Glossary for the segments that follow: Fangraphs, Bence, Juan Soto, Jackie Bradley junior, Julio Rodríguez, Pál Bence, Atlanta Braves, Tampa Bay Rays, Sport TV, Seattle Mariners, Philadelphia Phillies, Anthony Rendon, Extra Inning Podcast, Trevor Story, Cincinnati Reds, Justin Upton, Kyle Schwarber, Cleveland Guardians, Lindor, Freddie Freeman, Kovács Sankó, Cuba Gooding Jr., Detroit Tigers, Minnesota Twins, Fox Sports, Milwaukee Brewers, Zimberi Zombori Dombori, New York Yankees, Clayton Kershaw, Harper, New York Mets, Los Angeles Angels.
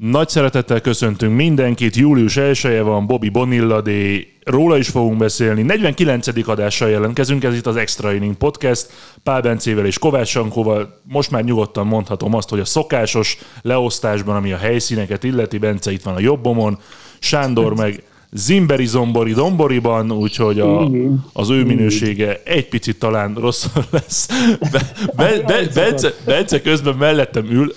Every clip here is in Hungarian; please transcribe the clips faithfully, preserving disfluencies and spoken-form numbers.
Nagy szeretettel köszöntünk mindenkit, július elseje van, Bobby Bonilla Day, róla is fogunk beszélni. negyvenkilencedik adással jelentkezünk, ez itt az Extra Inning Podcast, Pál Bencével és Kovács Sankóval. Most már nyugodtan mondhatom azt, hogy a szokásos leosztásban, ami a helyszíneket illeti, Bence itt van a jobbomon, Sándor meg Zimberi Zombori Domboriban, úgyhogy a, az ő minősége egy picit talán rosszabb lesz. Be, be, be, Bence, Bence közben mellettem ül,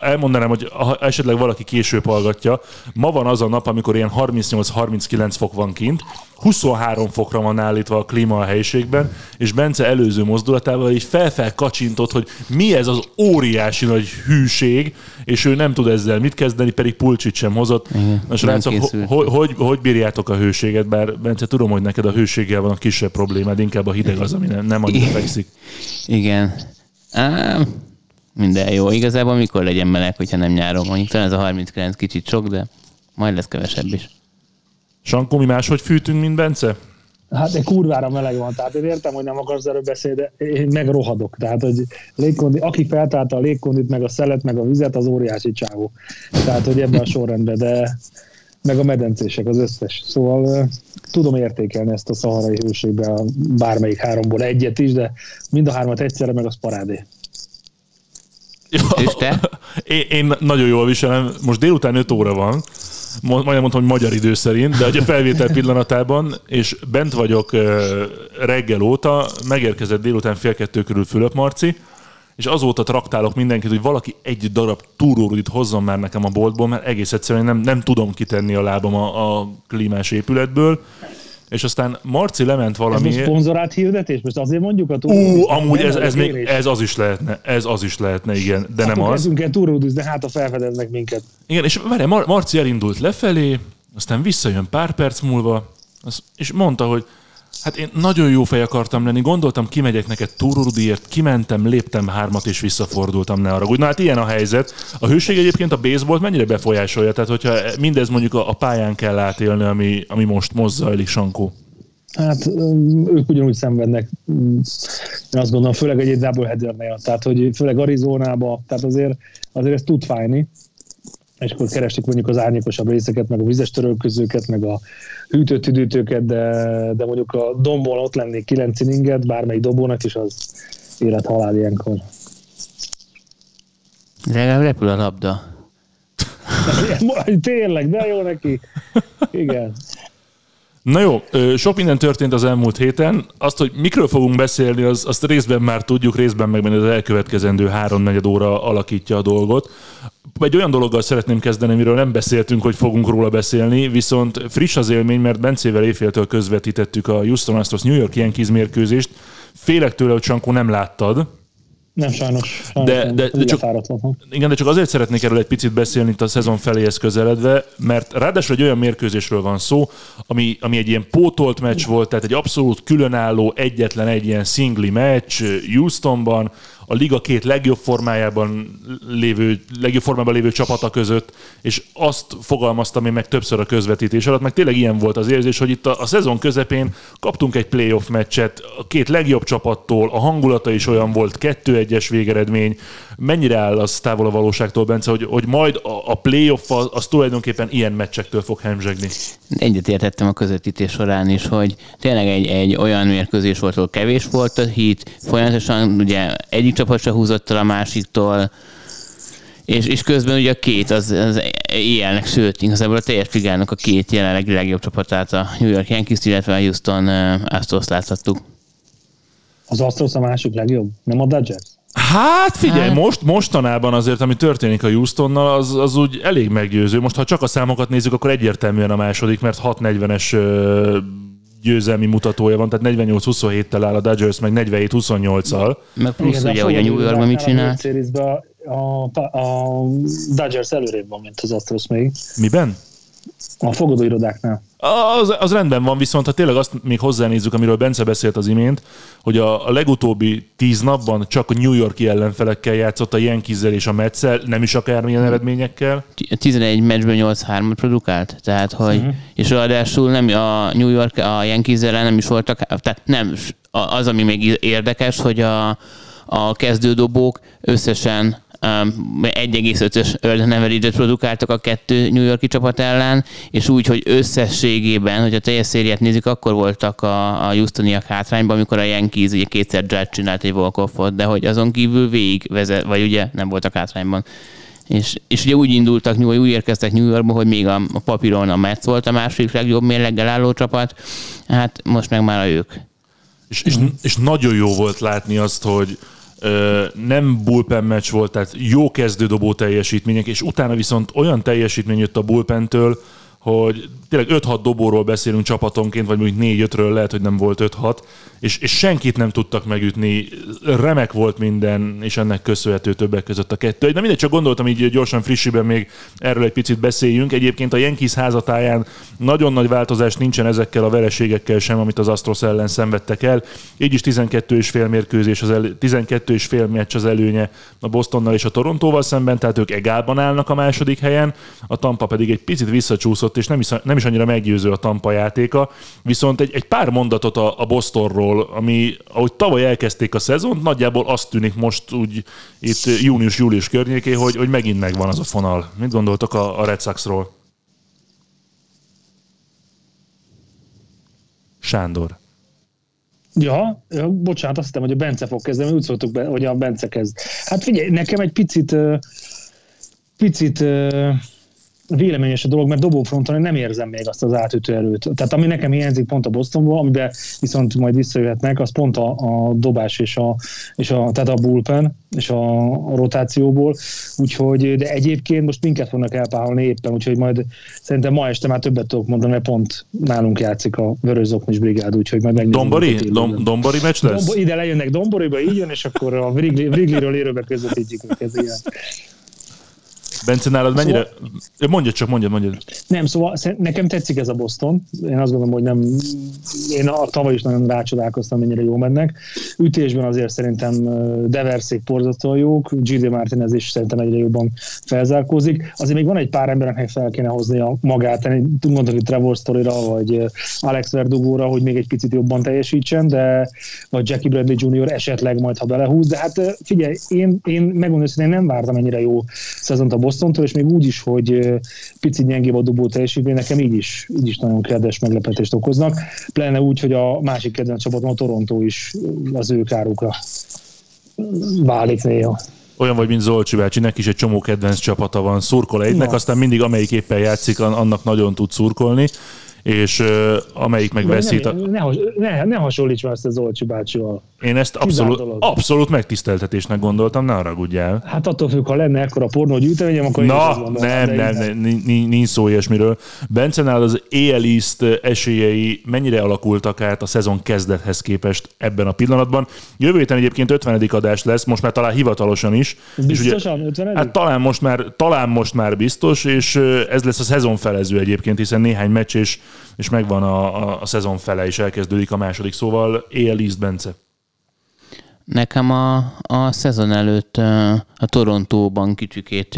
elmondanám, hogy esetleg valaki később hallgatja. Ma van az a nap, amikor ilyen harmincnyolc-harminckilenc fok van kint, huszonhárom fokra van állítva a klíma a helyiségben, és Bence előző mozdulatával így felfel kacsintott, hogy mi ez az óriási nagy hűség, és ő nem tud ezzel mit kezdeni, pedig pulcsit sem hozott. Igen, na srácok, hogy, hogy, hogy bírjátok a hőséget? Bár Bence, tudom, hogy neked a hőséggel van a kisebb problémád, inkább a hideg az, ami nem, nem annyira fekszik. Igen. Ám, minden jó. Igazából mikor legyen meleg, hogyha nem nyáron van? Talán ez a harminckilenc kicsit sok, de majd lesz kevesebb is. Sankó, mi máshogy fűtünk, mint Bence? Hát egy kurvára meleg van, tehát én értem, hogy nem akarsz erről beszélni, de én megrohadok. Tehát, hogy légkondi, aki feltárta a légkondit, meg a szelet, meg a vizet, az óriási csávó. Tehát, hogy ebben a sorrendben, de meg a medencések, az összes. Szóval tudom értékelni ezt a szaharai hőségben bármelyik háromból egyet is, de mind a hármat egyszerre, meg az parádé. És te? Én, én nagyon jól viselem. Most délután öt óra van, majdnem mondtam, hogy magyar idő szerint, de hogy a felvétel pillanatában, és bent vagyok reggel óta, megérkezett délután fél kettő körül Fülöp Marci, és azóta traktálok mindenkit, hogy valaki egy darab túrórudit hozzon már nekem a boltból, mert egész egyszerűen nem, nem tudom kitenni a lábam a, a klímás épületből. És aztán Marci lement valami... Ez most szponzorált hirdetés? Most azért mondjuk a túródísz. Ú, amúgy ez, ez, még, ez az is lehetne. Ez az is lehetne, igen. De nem az. Kezdünk el túródísz, de hát a felfedeznek minket. Igen, és várjál, Mar- Marci elindult lefelé, aztán visszajön pár perc múlva, az, és mondta, hogy hát én nagyon jó fej akartam lenni, gondoltam, kimegyek neked túródíjért, kimentem, léptem hármat, és visszafordultam, ne haragudj. Na hát ilyen a helyzet. A hőség egyébként a baseballt mennyire befolyásolja? Tehát, hogyha mindez mondjuk a pályán kell átélni, ami, ami most most zajlik, Sankó. Hát ők ugyanúgy szenvednek, én azt gondolom, főleg egy double headernél, tehát hogy főleg Arizonában, tehát azért, azért ez tud fájni, és akkor keresik mondjuk az árnyékosabb részeket, meg a vizes törölközőket, meg a hűtött üdítőket, de, de mondjuk a dombon ott lennék kilenc inninget, bármelyik dobónak is az élet-halál ilyenkor. Legalább repül a labda. Tényleg, de jó neki. Igen. Na jó, sok minden történt az elmúlt héten. Azt, hogy mikről fogunk beszélni, az, azt részben már tudjuk, részben meg az elkövetkezendő háromnegyed óra alakítja a dolgot. Egy olyan dologgal szeretném kezdeni, amiről nem beszéltünk, hogy fogunk róla beszélni, viszont friss az élmény, mert Bencével éjféltől közvetítettük a Houston Astros New York Yankees mérkőzést. Félek tőle, hogy Sankó nem láttad. Nem, sajnos. sajnos de, nem. De, de, csak, igen, de csak azért szeretnék erről egy picit beszélni itt a szezon feléhez közeledve, mert ráadásul egy olyan mérkőzésről van szó, ami, ami egy ilyen pótolt meccs volt, tehát egy abszolút különálló, egyetlen egy ilyen szingli meccs Houstonban, a liga két legjobb formájában lévő, legjobb formában lévő csapata között, és azt fogalmaztam én meg többször a közvetítés alatt, meg tényleg ilyen volt az érzés, hogy itt a, a szezon közepén kaptunk egy playoff meccset, a két legjobb csapattól, a hangulata is olyan volt, kettő egyes végeredmény. Mennyire áll az távol a valóságtól, Bence, hogy, hogy majd a, a playoff az, az tulajdonképpen ilyen meccsektől fog hemzsegni? Egyet értettem a közvetítés során is, hogy tényleg egy, egy olyan mérkőzés volt, ahol kevés volt a hit, folyamatosan ugye egyik csapat se húzott el a másiktól, És, és közben ugye a két az, az éjjelnek, sőt, igazából a teljes ligának a két jelenleg legjobb csapatát, a New York Yankees, illetve a Houston Astros láthattuk. Az Astros a másik legjobb? Nem a Dodgers? Hát figyelj, hát. Most, mostanában azért, ami történik a Houstonnal, az, az úgy elég meggyőző. Most, ha csak a számokat nézzük, akkor egyértelműen a második, mert hat negyvenes győzelmi mutatója van, tehát negyvennyolc huszonhéttel áll a Dodgers, meg negyvenhét huszonnyolccal. Meg plusz ugye, hogy a New Yorkban mit csinál? A, a Dodgers előrébb van, mint az Astros még. Miben? A fogadóirodáknál. Az, az rendben van, viszont ha tényleg azt még hozzánézzük, amiről Bence beszélt az imént, hogy a, a legutóbbi tíz napban csak a New York-i ellenfelekkel játszott, a Yankees-zel és a Mets-szel, nem is akármilyen eredményekkel. tizenegy meccsből nyolc hármat produkált, tehát hogy, uh-huh. és ráadásul nem a New York, a Yankees-zel nem is voltak, tehát nem, az, ami még érdekes, hogy a, a kezdődobók összesen egy egész ötös earned average-et produkáltak a kettő New York-i csapat ellen, és úgy, hogy összességében, hogy a teljes szériát nézik, akkor voltak a, a Houstoniak hátrányban, amikor a Yankees ugye kétszer Judge csinált egy walk-offot, de hogy azon kívül végig vezet, vagy ugye nem voltak hátrányban. És, és ugye úgy indultak, úgy érkeztek New Yorkba, hogy még a, a papíron a Mets volt a második legjobb mérleggel álló csapat, hát most meg már a ők. És, és, mm. és nagyon jó volt látni azt, hogy nem bullpen meccs volt, tehát jó kezdődobó teljesítmények, és utána viszont olyan teljesítmény jött a bullpentől, hogy tényleg öt-hat dobóról beszélünk csapatonként, vagy mondjuk négy-ötről, lehet, hogy nem volt öt-hat, és, és senkit nem tudtak megütni. Remek volt minden, és ennek köszönhető többek között a kettő. De mindegy, csak gondoltam, így gyorsan frissiben még erről egy picit beszéljünk. Egyébként a Yankees házatáján nagyon nagy változás nincsen ezekkel a vereségekkel sem, amit az Astros ellen szenvedtek el. Így is tizenkettő és fél mérkőzés, az elő, tizenkettő és fél meccs az előnye a Bostonnal és a Torontóval szemben, tehát ők egálban állnak a második helyen, a Tampa pedig egy picit visszacsúszott, és nem is, nem is annyira meggyőző a Tampa játéka, viszont egy, egy pár mondatot a, a Bostonról, ami, ahogy tavaly elkezdték a szezont, nagyjából azt tűnik most úgy itt június-július környékén, hogy, hogy megint megvan az a fonal. Mit gondoltok a, a Red Soxról? Sándor. Ja, bocsánat, azt hittem, hogy a Bence fog kezdeni, úgy szóltuk be, hogy a Bence kezd. Hát figyelj, nekem egy picit picit véleményes a dolog, mert dobófronton nem érzem még azt az átütő erőt. Tehát ami nekem hiányzik pont a Bostonból, amiben viszont majd visszajöhetnek, az pont a, a dobás és a, és a, tehát a bullpen és a, a rotációból. Úgyhogy, de egyébként most minket fognak elpáholni éppen, úgyhogy majd szerintem ma este már többet tudok mondani, mert pont nálunk játszik a Vörös-Zoknis brigád, úgyhogy majd megnézzük. Dombori? Dom, dombori meccs lesz? Dombo, ide lejönnek Domboriba, így jön, és akkor a Wrigley-ről élőbe közvetítjük őket ilyen. Bence, nálad mennyire? Szóval... Mondjad csak, mondjad, mondjad. Nem, szóval nekem tetszik ez a Boston. Én azt gondolom, hogy nem... Én a tavaly is nagyon rácsodálkoztam, mennyire jó mennek. Ütésben azért szerintem Deverszék borzasztóan jók, gé dé Martinez is szerintem egyre jobban felzárkózik. Azért még van egy pár embernek fel kéne hozni a magát. Én gondolok, hogy Trevor Storyra, vagy Alex Verdugóra, hogy még egy picit jobban teljesítsen, de vagy Jackie Bradley junior esetleg majd, ha belehúz. De hát figyelj, én, én megmondom, hogy én nem vártam ennyire jó szezont a Bostontól, és még úgy is, hogy picit gyengébb a dobó teljesítmény, nekem így is, így is nagyon kedves meglepetést okoznak, pláne úgy, hogy a másik kedvenc csapatom, a Toronto is az ő kárukra válik néha. Olyan vagy, mint Zolcsi bácsi, neki is egy csomó kedvenc csapata van, szurkol egynek, aztán mindig amelyik éppen játszik, annak nagyon tud szurkolni, és uh, amelyik meg veszít... A... Ne, ne, ne hasonlíts már ezt a Zolcsi bácsival. Én ezt abszolút, abszolút megtiszteltetésnek gondoltam, ne haragudjál. Hát attól függ, ha lenne ekkora pornó gyűjteményem, akkor na, én is nem, nem, nem, nem, nincs szó ilyesmiről. Bence, nálad az á el East esélyei mennyire alakultak át a szezon kezdethez képest ebben a pillanatban? Jövő héten egyébként ötvenedik adás lesz, most már talán hivatalosan is. Biztosan ugye, ötvenedik? Hát talán most, már, talán most már biztos, és ez lesz a szezon felező egyébként, hiszen néhány meccs és és megvan a, a, a szezon fele, és elkezdődik a második, szóval á el East, Bence. Nekem a, a szezon előtt a Torontóban kicsikét,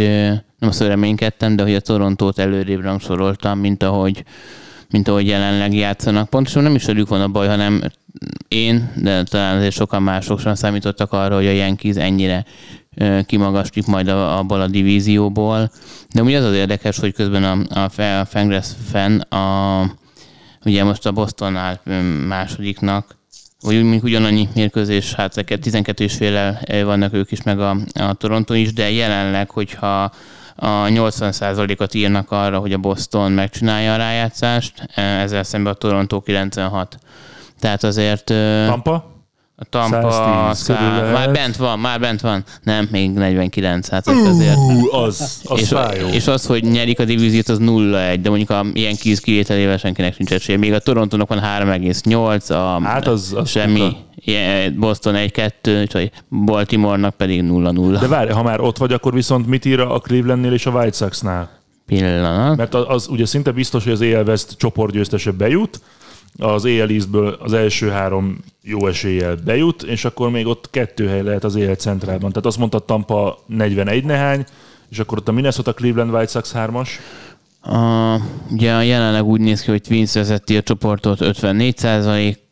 nem azt reménykedtem, de hogy a Torontót előrébb rangsoroltam, mint ahogy, mint ahogy jelenleg játszanak. Pontosan nem is velük van a baj, hanem én, de talán azért sokan mások sem számítottak arra, hogy a Yankees ennyire kimagaslik majd abból a divízióból. De ugye az az érdekes, hogy közben a, a Fangraphs fan, a, ugye most a Bostonnál másodiknak, Vagy úgy ugyanannyi mérkőzés, hát tizenkettő és féllel vannak ők is, meg a, a Toronto is, de jelenleg, hogyha a nyolcvan százalékot írnak arra, hogy a Boston megcsinálja a rájátszást, ezzel szemben a Toronto kilencvenhat. Tehát azért... Tampa? A Tampa, száz, már bent van, már bent van. Nem, még negyvenkilenc, hát azért. Ú, az, az és, és az, hogy nyerik a divíziót, az nulla egy, de mondjuk a ilyen kíz kivételével senkinek nincs esélye. Még a Torontónak van három egész nyolc, a hát az, az semmi, Boston egy kettő, Baltimore-nak pedig nulla nulla. De várj, ha már ott vagy, akkor viszont mit ír a Clevelandnél és a White Soxnál? Pillanat. Mert az, az ugye szinte biztos, hogy az á el West csoportgyőztese bejut, az á el Eastből az első három jó eséllyel bejut, és akkor még ott kettő hely lehet az á el centrálban. Tehát azt mondta Tampa negyvenegy nehány, és akkor ott a Minnesota Cleveland White Sox hármas. A, ugye jelenleg úgy néz ki, hogy Twins vezeti a csoportot ötvennégy százalékkal,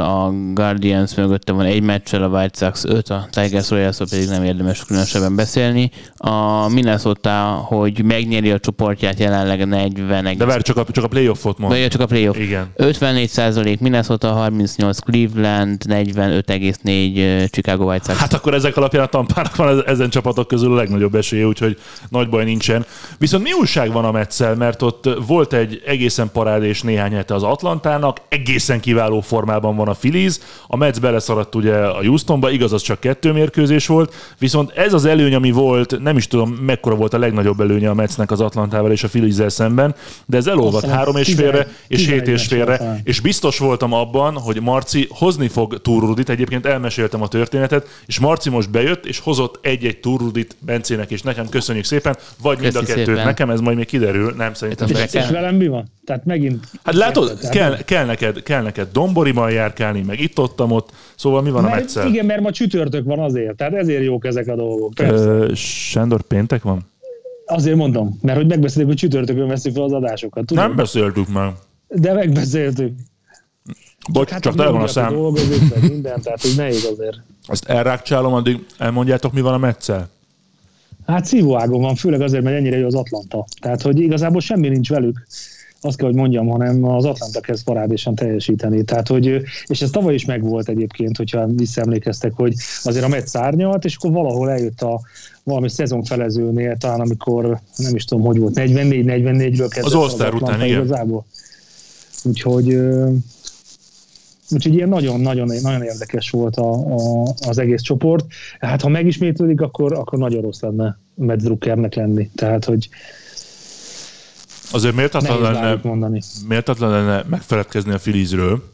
a Guardians mögötte van egy meccsel, a White Sox öt, a Tigers Royalsról pedig nem érdemes különösebben beszélni. A Minnesota, hogy megnyeri a csoportját, jelenleg negyven egész. De várj, csak a, csak a playoffot mond. Vagy csak a playoff. Igen. ötvennégy százalék Minnesota, harmincnyolc Cleveland, negyvenöt egész négy Chicago White Sox. Hát akkor ezek alapján a Tampának van ezen csapatok közül a legnagyobb esélye, úgyhogy nagy baj nincsen. Viszont mi újság van a Metszel, mert ott volt egy egészen parádés néhány hete az Atlantának, egészen kiváló form van a Phillies, a Mets beleszaradt ugye a Houstonba, igaz, az csak kettő mérkőzés volt, viszont ez az előny, ami volt, nem is tudom, mekkora volt a legnagyobb előnye a Metsnek az Atlantával és a Phillies-zel szemben, de ez elolvadt három és félre, és hét és félre, és biztos voltam abban, hogy Marci hozni fog túrrudit, egyébként elmeséltem a történetet, és Marci most bejött, és hozott egy-egy túrrudit Bencének és nekem, köszönjük szépen, vagy mind a kettőt nekem, ez majd még kiderül, nem szerintem. És velem mi van? Tehát megint... Hát látod, kell, kell neked, kell neked Domboriban járkálni, meg itt-ottam ott, szóval mi van mert, a Metszel? Igen, mert ma csütörtök van azért, tehát ezért jók ezek a dolgok. Ö, Sándor, péntek van? Azért mondom, mert hogy megbeszéltük, hogy csütörtökön veszik fel az adásokat. Tudom? Nem beszéltük már. De megbeszéltük. Bocs, hát, csak hát, van a szám. Dolgozik, meg minden, tehát hogy nehéz azért. Azt elrákcsálom, addig elmondjátok, mi van a Metszel? Hát szívóágon van, főleg azért, mert ennyire jó az Atlanta. Tehát, hogy igazából semmi nincs velük. Azt kell, hogy mondjam, hanem az Atlanta kezd parádésan teljesíteni. Tehát, hogy, és ez tavaly is megvolt egyébként, hogyha visszaemlékeztek, hogy azért a Mets szárnyalt, és akkor valahol eljött a valami szezonfelezőnél, talán amikor nem is tudom, hogy volt, negyvennégy negyvennégyből kezdett az All-Star után, igen. Igazából. Úgyhogy, úgyhogy ilyen nagyon-nagyon nagyon érdekes volt a, a, az egész csoport. Hát, ha megismétlődik, akkor, akkor nagyon rossz lenne Mets drukkernek lenni. Tehát, hogy azért méltatlan lenne, méltatlan lenne megfeledkezni a Philliesről.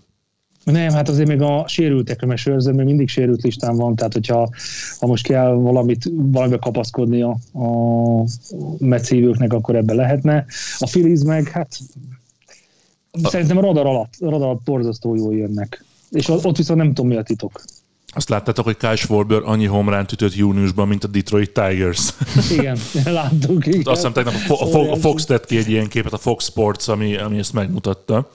Nem, hát azért még a sérültekre, mert Scherzer még mindig sérült listán van, tehát hogyha ha most kell valamit, valamibe kapaszkodni a, a meccívőknek, akkor ebbe lehetne. A Phillies meg, hát a... szerintem a radar alatt, radar alatt borzasztó jól jönnek. És ott viszont nem tudom, mi a titok. Azt láttátok, hogy Kyle Schwarber annyi homeránt ütött júniusban, mint a Detroit Tigers. Igen, láttuk. Igen. Azt hiszem, tegnap a, Fo- a Fox tett ki egy ilyen képet, a Fox Sports, ami, ami ezt megmutatta.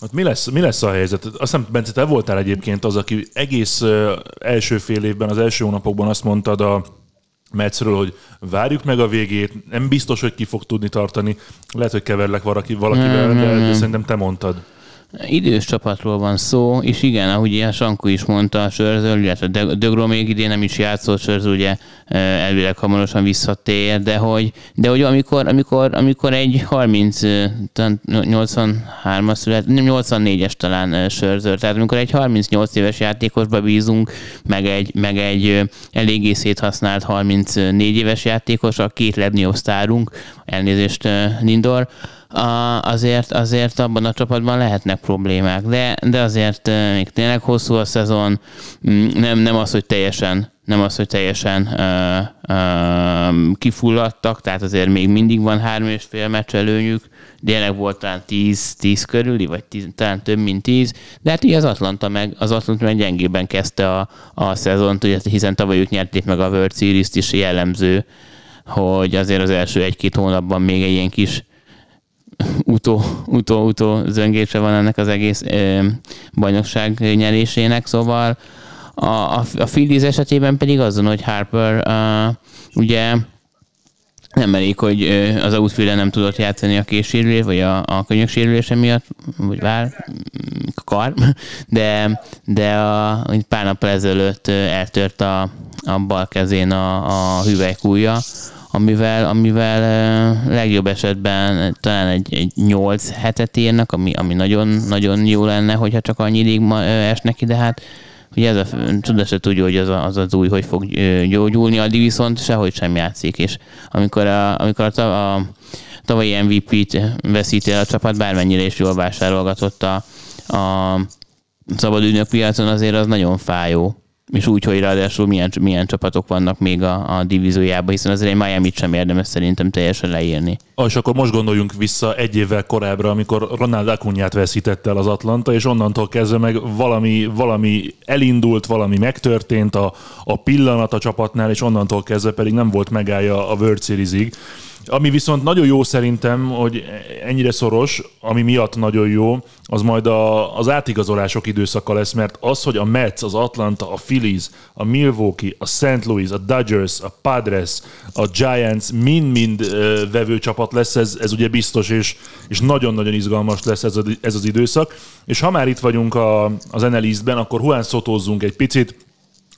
Hát mi lesz, mi lesz a helyzet? Azt hiszem, Bence, te voltál egyébként az, aki egész első fél évben, az első hónapokban azt mondtad a Metsről, hogy várjuk meg a végét, nem biztos, hogy ki fog tudni tartani. Lehet, hogy keverlek valaki, valakivel, de, de szerintem te mondtad. Idős csapatról van szó, és igen, ahogy ilyen Shanko is mondta, a Scherzer, illetve De, De Grom még idén nem is játszott, Scherzer ugye elvileg hamarosan visszatér, de hogy, de hogy amikor, amikor, amikor egy harminc, nyolcvanhárom, nyolcvannégyes talán Scherzer, tehát amikor egy harmincnyolc éves játékosba bízunk, meg egy, meg egy eléggé széthasznált harmincnégy éves játékos, a két legnagyobb sztárunk, elnézést Lindor, A, azért, azért abban a csapatban lehetnek problémák, de, de azért még tényleg hosszú a szezon, nem, nem az, hogy teljesen nem az, hogy teljesen ö, ö, kifulladtak, tehát azért még mindig van három és fél meccs előnyük, tényleg volt talán tíz körüli, vagy tíz, talán több, mint tíz, de hát így az Atlanta meg, az Atlanta meg gyengében kezdte a, a szezont, ugye, hiszen tavaly ők nyerték meg a World Series-t is, jellemző, hogy azért az első egy-két hónapban még egy ilyen kis utó, utó, utó zöngése van ennek az egész ö, bajnokság nyerésének, szóval a, a, a Phillies esetében pedig azon, hogy Harper ö, ugye nem elég, hogy ö, az outfielden nem tudott játszani a késsérülés, vagy a, a könyöksérülése miatt, vagy vár, akar, de, de a, pár nappal ezelőtt eltört a, a bal kezén a, a hüvelykújja, amivel, amivel legjobb esetben talán egy, egy nyolc hetet írnak, ami, ami nagyon, nagyon jó lenne, hogyha csak annyi ideig esnek ide, hát ugye ez a, tudod, se tudja, hogy az, a, az az új, hogy fog gyógyulni, addig viszont sehogy sem játszik, és amikor a, amikor a, a tavalyi em vé pét veszíti el a csapat, bármennyire is jól vásárolgatott a, a szabad ügynök piacon, azért az nagyon fájó. És úgy, hogy ráadásul milyen, milyen csapatok vannak még a, a divíziójában, hiszen azért egy Miamit sem érdemes szerintem teljesen leírni. Ah, és akkor most gondoljunk vissza egy évvel korábbra, amikor Ronald Acuñát veszített el az Atlanta, és onnantól kezdve meg valami, valami elindult, valami megtörtént a, a pillanat a csapatnál, és onnantól kezdve pedig nem volt megállja a World Series-ig. Ami viszont nagyon jó szerintem, hogy ennyire szoros, ami miatt nagyon jó, az majd a, az átigazolások időszaka lesz, mert az, hogy a Mets, az Atlanta, a Phillies, a Milwaukee, a Saint Louis, a Dodgers, a Padres, a Giants mind-mind uh, vevő csapat lesz, ez, ez ugye biztos, és, és nagyon-nagyon izgalmas lesz ez, a, ez az időszak. És ha már itt vagyunk a, az en el Eastben, akkor Juan Sotózzunk egy picit.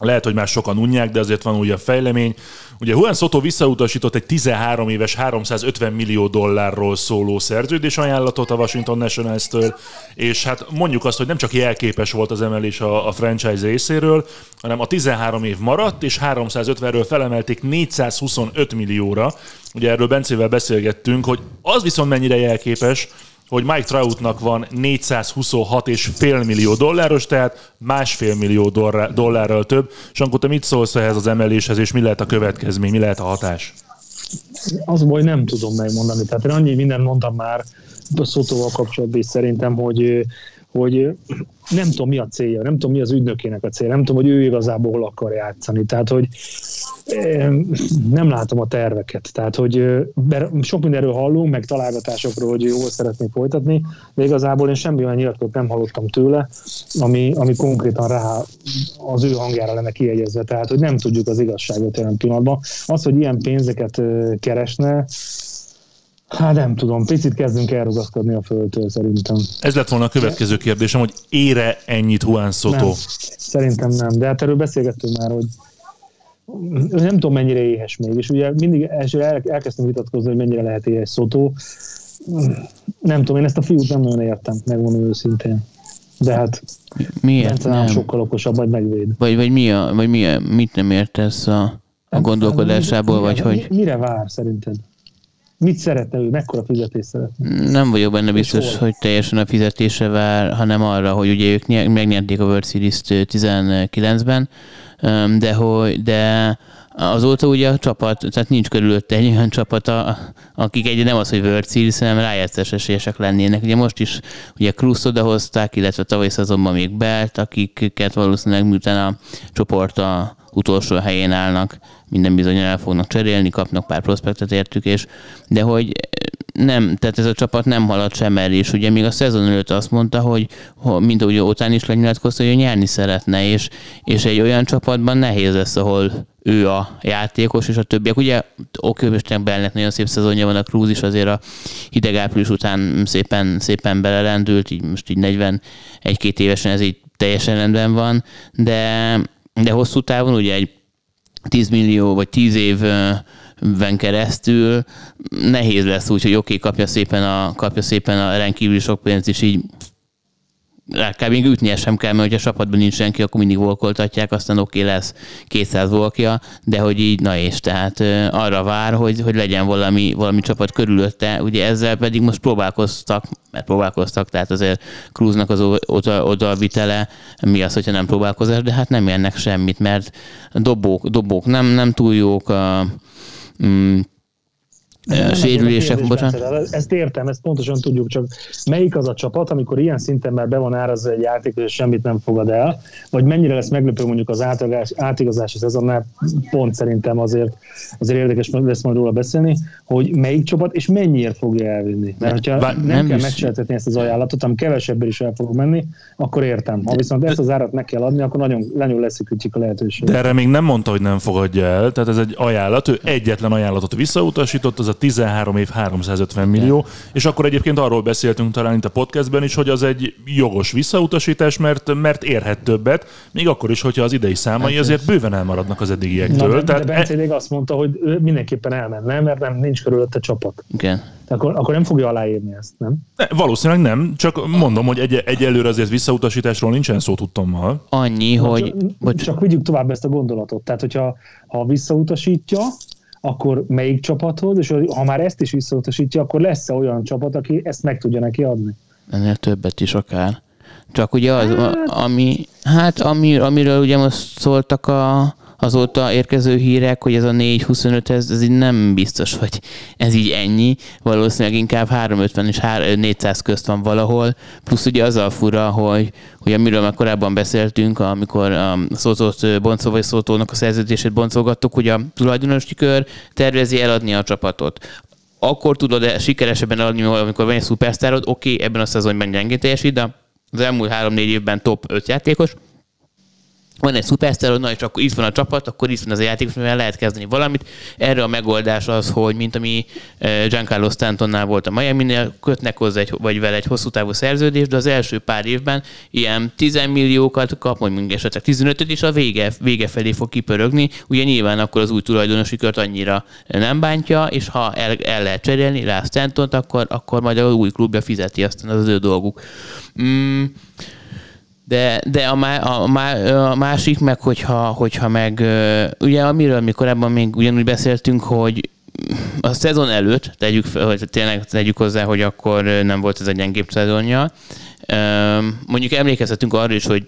Lehet, hogy már sokan unják, de azért van újabb fejlemény. Ugye Juan Soto visszautasított egy tizenhárom éves, háromszázötven millió dollárról szóló szerződés ajánlatot a Washington Nationals-től, és hát mondjuk azt, hogy nem csak jelképes volt az emelés a, a franchise részéről, hanem a tizenhárom év maradt, és háromszázötvenről felemelték négyszázhuszonöt millióra. Ugye erről Bencével beszélgettünk, hogy az viszont mennyire jelképes, hogy Mike Troutnak van négyszázhuszonhat és fél millió dolláros, tehát másfél millió dollárral több. Shanko, te mit szólsz ehhez az emeléshez, és mi lehet a következmény, mi lehet a hatás? Az baj, nem tudom megmondani. Tehát én annyi mindent mondtam már Sotóval kapcsolatban is szerintem, hogy, hogy nem tudom, mi a célja, nem tudom, mi az ügynökének a célja, nem tudom, hogy ő igazából hol akar játszani. Tehát, hogy nem látom a terveket. Tehát, hogy sok mindenről hallunk, meg találgatásokról, hogy jól szeretnék folytatni, de igazából én semmi olyan nyilatkozatot nem hallottam tőle, ami, ami konkrétan rá az ő hangjára lenne kiegyezve. Tehát, hogy nem tudjuk az igazságot jelen pillanatban. Az, hogy ilyen pénzeket keresne, hát nem tudom, picit kezdünk elrugaszkodni a földtől szerintem. Ez lett volna a következő kérdésem, hogy ére ennyit Juan Soto? Nem, szerintem nem, de hát erről beszélgettünk már, hogy nem tudom, mennyire éhes még, és ugye mindig első el, elkezdtem vitatkozni, hogy mennyire lehet éhes Soto. Nem tudom, én ezt a fiút nem nagyon értem, megmondom őszintén. De hát miért nem? Sokkal okosabb, vagy megvéd. Vagy, vagy, mi a, vagy mi a, mit nem értesz a, a gondolkodásából, hát, vagy mire, hogy... Mire vár szerinted? Mit szeretne ő? Mekkora fizetést szeretne? Nem vagyok benne biztos, hogy teljesen a fizetése vár, hanem arra, hogy ugye ők nyert, megnyerték a World Series-t tizenkilencben, de hogy de azóta ugye a csapat, tehát nincs körülötte egy olyan csapat, akik egy nem az, hogy World Series, hanem rájátszás esélyesek lennének. Ugye most is ugye Cruz odahozták, illetve tavalyi szezonban még Belt, akiket valószínűleg miután a csoport a utolsó helyén állnak, minden bizonnyal el fognak cserélni, kapnak pár prospektet értük, és de hogy nem, tehát ez a csapat nem halad sem el, és ugye még a szezon előtt azt mondta, hogy mint ahogy után is lenyilatkozta, hogy nyerni szeretne, és, és egy olyan csapatban nehéz lesz, ahol ő a játékos, és a többiek. Ugye Okőbösnek Bellnek nagyon szép szezonja van, a Cruz is azért a hideg április után szépen, szépen belerendült, így most így negyvenegy-két évesen ez így teljesen rendben van, de de hosszú távon ugye egy tíz millió vagy tíz évben keresztül nehéz lesz úgy, hogy oké, okay, kapja szépen a, kapja szépen a rendkívül sok pénzt, és így akár még ütnie sem kell, mert hogyha a csapatban nincs senki, akkor mindig volkoltatják, aztán oké, okay, lesz kétszáz volkja, de hogy így, na és, tehát arra vár, hogy, hogy legyen valami, valami csapat körülötte, ugye ezzel pedig most próbálkoztak, mert próbálkoztak, tehát azért Cruznak az odavitele, mi az, hogyha nem próbálkozás, de hát nem érnek semmit, mert dobók, dobók nem, nem túl jók, a, mm, Nem, sérülések, bocsánat. Ezt értem, ezt pontosan tudjuk, csak melyik az a csapat, amikor ilyen szinten már be van árazva egy játékos, és semmit nem fogad el, vagy mennyire lesz meglepő mondjuk az átigazás, átigazási szezonnál, pont szerintem azért, azért érdekes lesz majd róla beszélni, hogy melyik csapat, és mennyiért fogja elvinni. Mert hogyha Bár, nem, nem kell megcsináltatni ezt az ajánlatot, hanem kevesebben is el fog menni, akkor értem. Ha viszont ezt az árat meg kell adni, akkor nagyon, nagyon leszűkítjük a lehetőséget. De erre még nem mondta, hogy nem fogadja el, tehát ez egy ajánlat, ő egyetlen ajánlatot visszautasított, az a tizenhárom év háromszázötven millió, és akkor egyébként arról beszéltünk talán itt a podcastben is, hogy az egy jogos visszautasítás, mert, mert érhet többet, még akkor is, hogyha az idei számai hát, azért bőven elmaradnak az eddigiektől. Na, de, tehát de Bence e... még azt mondta, hogy ő mindenképpen elmenne, mert nem, nincs körülötte csapat. Igen. Akkor, akkor nem fogja aláírni ezt, nem? Ne, valószínűleg nem, csak mondom, hogy egy, egyelőre azért visszautasításról nincsen szó tudtommal. Annyi, Na, hogy... Csak, csak vigyük tovább ezt a gondolatot. Tehát, hogyha ha visszautasítja, akkor melyik csapathoz, és ha már ezt is visszautasítja, akkor lesz-e olyan csapat, aki ezt meg tudja neki adni? Ennél többet is akár. Csak ugye az, hát... ami... Hát, ami, amiről ugye most szóltak a... azóta érkező hírek, hogy ez a négy huszonöt, ez, ez így nem biztos, hogy ez így ennyi. Valószínűleg inkább háromszázötven és négyszáz közt van valahol. Plusz ugye az a fura, hogy, hogy amiről már korábban beszéltünk, amikor a Sotót boncol, vagy Sotónak a szerződését boncolgattuk, hogy a tulajdonosi kör tervezi eladni a csapatot. Akkor tudod sikeresebben eladni, amikor van egy szupersztárod, oké, okay, ebben a szezonban gyengén teljesít, de az elmúlt három-négy évben top öt játékos, van egy szupersztár, na és akkor itt van a csapat, akkor itt van az a játékos, mivel lehet kezdeni valamit. Erre a megoldás az, hogy mint ami Giancarlo Stantonnál volt a Miaminél, kötnek hozzá egy, vagy vele egy hosszú távú szerződést, de az első pár évben ilyen tíz milliókat kap, mondjuk esetleg tizenötöt, és a vége, vége felé fog kipörögni. Ugye nyilván akkor az új tulajdonosi kört annyira nem bántja, és ha el, el lehet cserélni rá Stantont, akkor, akkor majd az új klubja fizeti, aztán az az ő dolguk. Mm. De, de a, má, a, a másik meg, hogyha, hogyha meg, ugye amiről mi korábban még ugyanúgy beszéltünk, hogy a szezon előtt, tegyük, hogy tényleg tegyük hozzá, hogy akkor nem volt ez egy gyengébb szezonja. Mondjuk emlékezhetünk arra is, hogy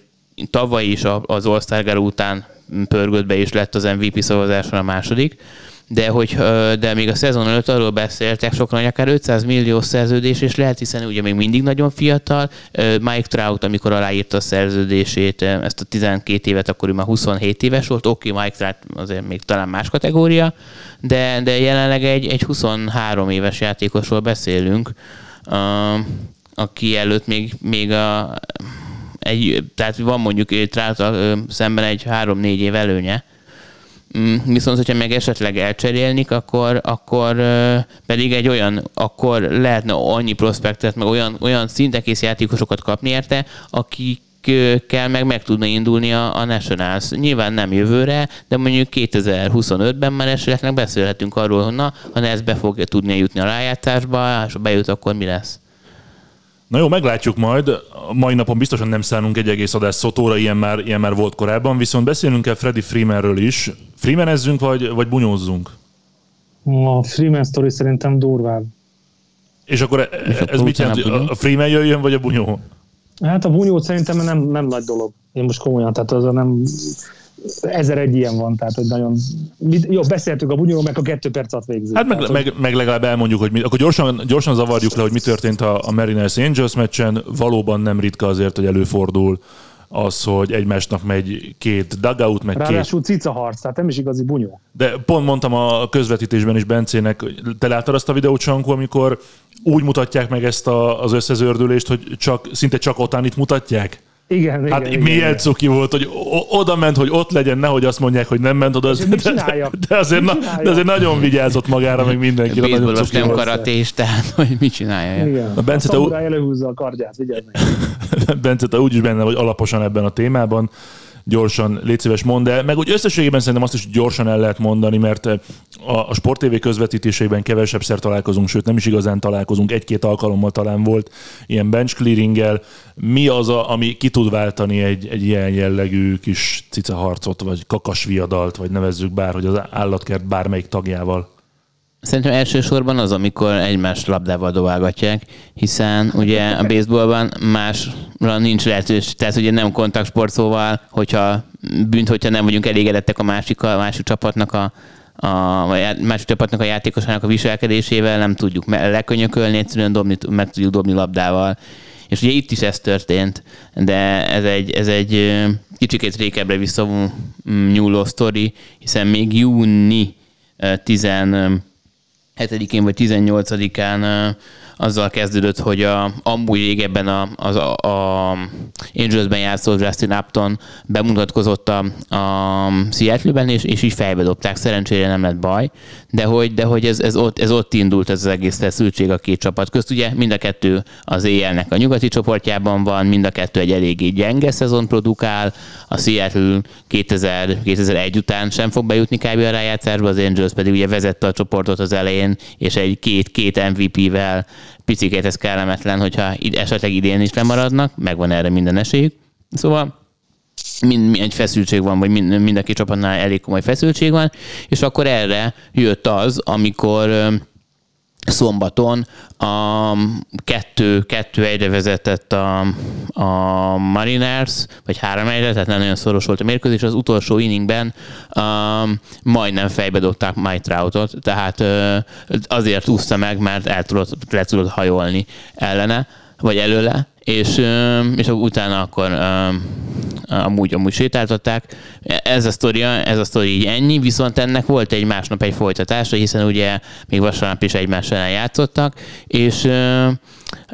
tavaly is az All-Star Gala után pörgött be és lett az em vé pé szavazáson a második. De, hogy, de még a szezon előtt arról beszéltek sokan, hogy akár ötszáz millió szerződés, és lehet, hiszen ugye még mindig nagyon fiatal. Mike Trout, amikor aláírta a szerződését, ezt a tizenkét évet, akkor ő már huszonhét éves volt. Oké, okay, Mike Trout azért még talán más kategória, de, de jelenleg egy, egy huszonhárom éves játékosról beszélünk, aki előtt még, még a, egy, tehát van mondjuk Trout szemben egy három-négy év előnye. Viszont, hogyha meg esetleg elcserélnik, akkor, akkor euh, pedig egy olyan, akkor lehetne annyi prospektet, meg olyan, olyan szinte kész játékosokat kapni érte, akikkel meg meg tudna indulni a, a Nationals. Nyilván nem jövőre, de mondjuk kétezer-huszonötben már esetleg beszélhetünk arról, hogy na, ha ez be fog tudnia jutni a rájátszásba, és ha bejut, akkor mi lesz? Na jó, meglátjuk majd. Mai napon biztosan nem szánunk egy egész adást Sotóra, ilyen már, ilyen már volt korábban, viszont beszélnünk kell Freddie Freemanről is. Freemanezzünk, vagy, vagy bunyózzunk? A Freeman sztori szerintem durvább. És akkor e- és ez mit jelent? A, a Freeman jöjjön, vagy a bunyó? Hát a bunyó szerintem nem, nem nagy dolog. Én most komolyan, tehát az a nem... Ezer egy ilyen van, tehát, hogy nagyon... Jó, beszéltük a bunyóról, meg a kettő perc alatt végzünk. Hát meg, tehát, meg, meg legalább elmondjuk, hogy mi... Akkor gyorsan, gyorsan zavarjuk le, hogy mi történt a, a Mariners Angels meccsen. Valóban nem ritka azért, hogy előfordul az, hogy egymásnak megy két dugout, meg ráadásul két... Ráadásul cicaharc, tehát nem is igazi bunyó. De pont mondtam a közvetítésben is Bencének, te láttad azt a videót, Shanko, amikor úgy mutatják meg ezt a, az összezördülést, hogy csak, szinte csak otán itt mutatják? Igen, hát igen, milyen cuki volt, hogy oda ment, hogy ott legyen, nehogy azt mondják, hogy nem ment oda. Az, de, de, azért na, de azért nagyon vigyázott magára, meg mindenki. A baseball-os nem karatés, tehát hogy mit csinálja. Igen. Na, Bence, a szamuráj előhúzza a kardját, vigyázz neki. Bence, te úgyis benne vagy alaposan ebben a témában. Gyorsan, légy szíves, mondd el. Meg úgy összességében szerintem azt is gyorsan el lehet mondani, mert a, a Sport té vé közvetítéseiben kevesebbszer találkozunk, sőt nem is igazán találkozunk. Egy-két alkalommal talán volt ilyen bench clearinggel. Mi az, a, ami ki tud váltani egy, egy ilyen jellegű kis cicaharcot, vagy kakasviadalt, vagy nevezzük bár, hogy az állatkert bármelyik tagjával? Szerintem elsősorban az, amikor egymás labdával dobálgatják, hiszen ugye a baseballban másra nincs lehetőség, tehát ugye nem kontaktsport, szóval, hogyha bűnt, hogyha nem vagyunk elégedettek a másik, a másik csapatnak a a másik csapatnak a játékosának a viselkedésével, nem tudjuk lekönyökölni, egyszerűen dobni, meg tudjuk dobni labdával. És ugye itt is ez történt, de ez egy, ez egy kicsikét régebbre visszanyúló sztori, hiszen még júni tizen hetedikén vagy tizennyolcadikán azzal kezdődött, hogy a, amúgy régebben a, az a, a Angelsben játszó Justin Upton bemutatkozott a, a Seattle-ben, és, és így fejbe dobták. Szerencsére nem lett baj, de hogy, de hogy ez, ez, ott, ez ott indult, ez az egész feszültség a két csapat közt. Ugye mind a kettő az éjjelnek a nyugati csoportjában van, mind a kettő egy eléggé gyenge szezon produkál, a Seattle kétezer-egy után sem fog bejutni kb. A rájátszásba, az Angels pedig ugye vezette a csoportot az elején, és egy két-két em vé pé-vel picikét ez kellemetlen, hogyha esetleg idén is lemaradnak, megvan erre minden esélyük. Szóval mind, mind egy feszültség van, vagy mind, mind a két csapatnál elég komoly feszültség van, és akkor erre jött az, amikor szombaton a kettő, kettő egyre vezetett a, a Mariners, vagy három egyre, tehát nem nagyon szoros volt a mérkőzés, az utolsó inningben um, majdnem fejbe dobták Mike Troutot, tehát uh, azért úszta meg, mert el tudott, le tudott hajolni ellene, vagy előle, és, uh, és utána akkor uh, amúgy, amúgy sétáltatták. Ez a sztoria, ez a sztori így ennyi, viszont ennek volt egy másnap egy folytatása, hiszen ugye még vasárnap is egymás ellen játszottak, és uh,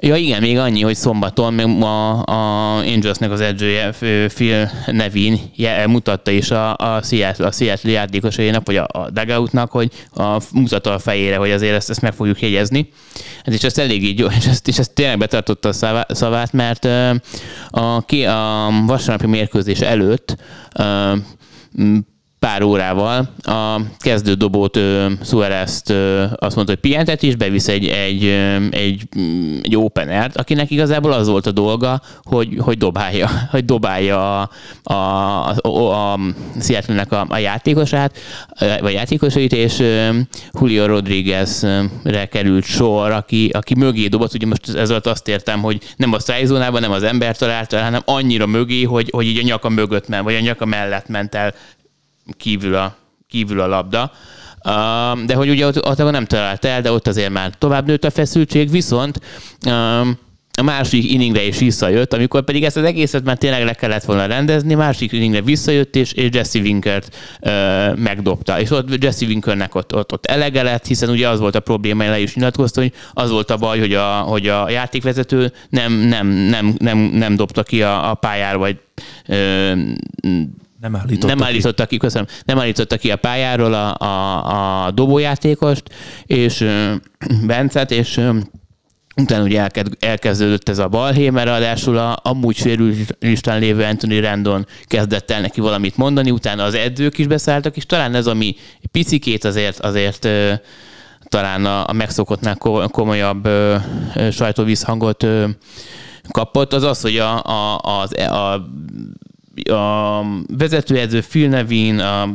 ja igen, még annyi, hogy szombaton még ma a Angelsnek az edzője Phil Nevin mutatta is a, a Seattle, a Seattle játékosainak, vagy a, a dugoutnak, hogy a, mutatta a fejére, hogy azért ezt, ezt meg fogjuk jegyezni. Hát és ezt elég így, és ezt, és ezt tényleg betartotta a szavát, mert a, a, a vasárnapi mérkőzés előtt a, pár órával a kezdődobót Suárez-t azt mondta, hogy pihentet is, bevisz egy, egy, egy, egy openert, akinek igazából az volt a dolga, hogy, hogy dobálja, hogy dobálja a, a, a, a Seattle-nek a, a játékosát, vagy játékosait, és Julio Rodríguezre került sor, aki, aki mögé dobott, ugye most ez alatt azt értem, hogy nem a strike-zónában, nem az ember találta, hanem annyira mögé, hogy, hogy így a nyaka mögött ment, vagy a nyaka mellett ment el kívül a, kívül a labda. De hogy ugye ott, ott nem talált el, de ott azért már tovább nőtt a feszültség, viszont a másik inningre is visszajött, amikor pedig ezt az egészet már tényleg le kellett volna rendezni, másik inningre visszajött, és, és Jesse Winkert ö, megdobta. És ott Jesse Winkernek ott, ott, ott elege lett, hiszen ugye az volt a probléma, le is nyilatkozta, hogy az volt a baj, hogy a, hogy a játékvezető nem, nem, nem, nem, nem dobta ki a, a pályára, vagy ö, Nem állította, nem, állította ki. Ki, köszönöm, nem állította ki a pályáról a, a, a dobójátékost, és ö, Bencet, és ö, utána ugye elkezd, elkezdődött ez a balhé, mert ráadásul a amúgy sérült listán lévő Anthony Rendon kezdett el neki valamit mondani, utána az edzők is beszálltak, és talán ez, ami picikét azért, azért ö, talán a, a megszokottnál komolyabb ö, ö, sajtóvízhangot ö, kapott, az az, hogy a, a, az, a a vezetőedző Phil Nevin, a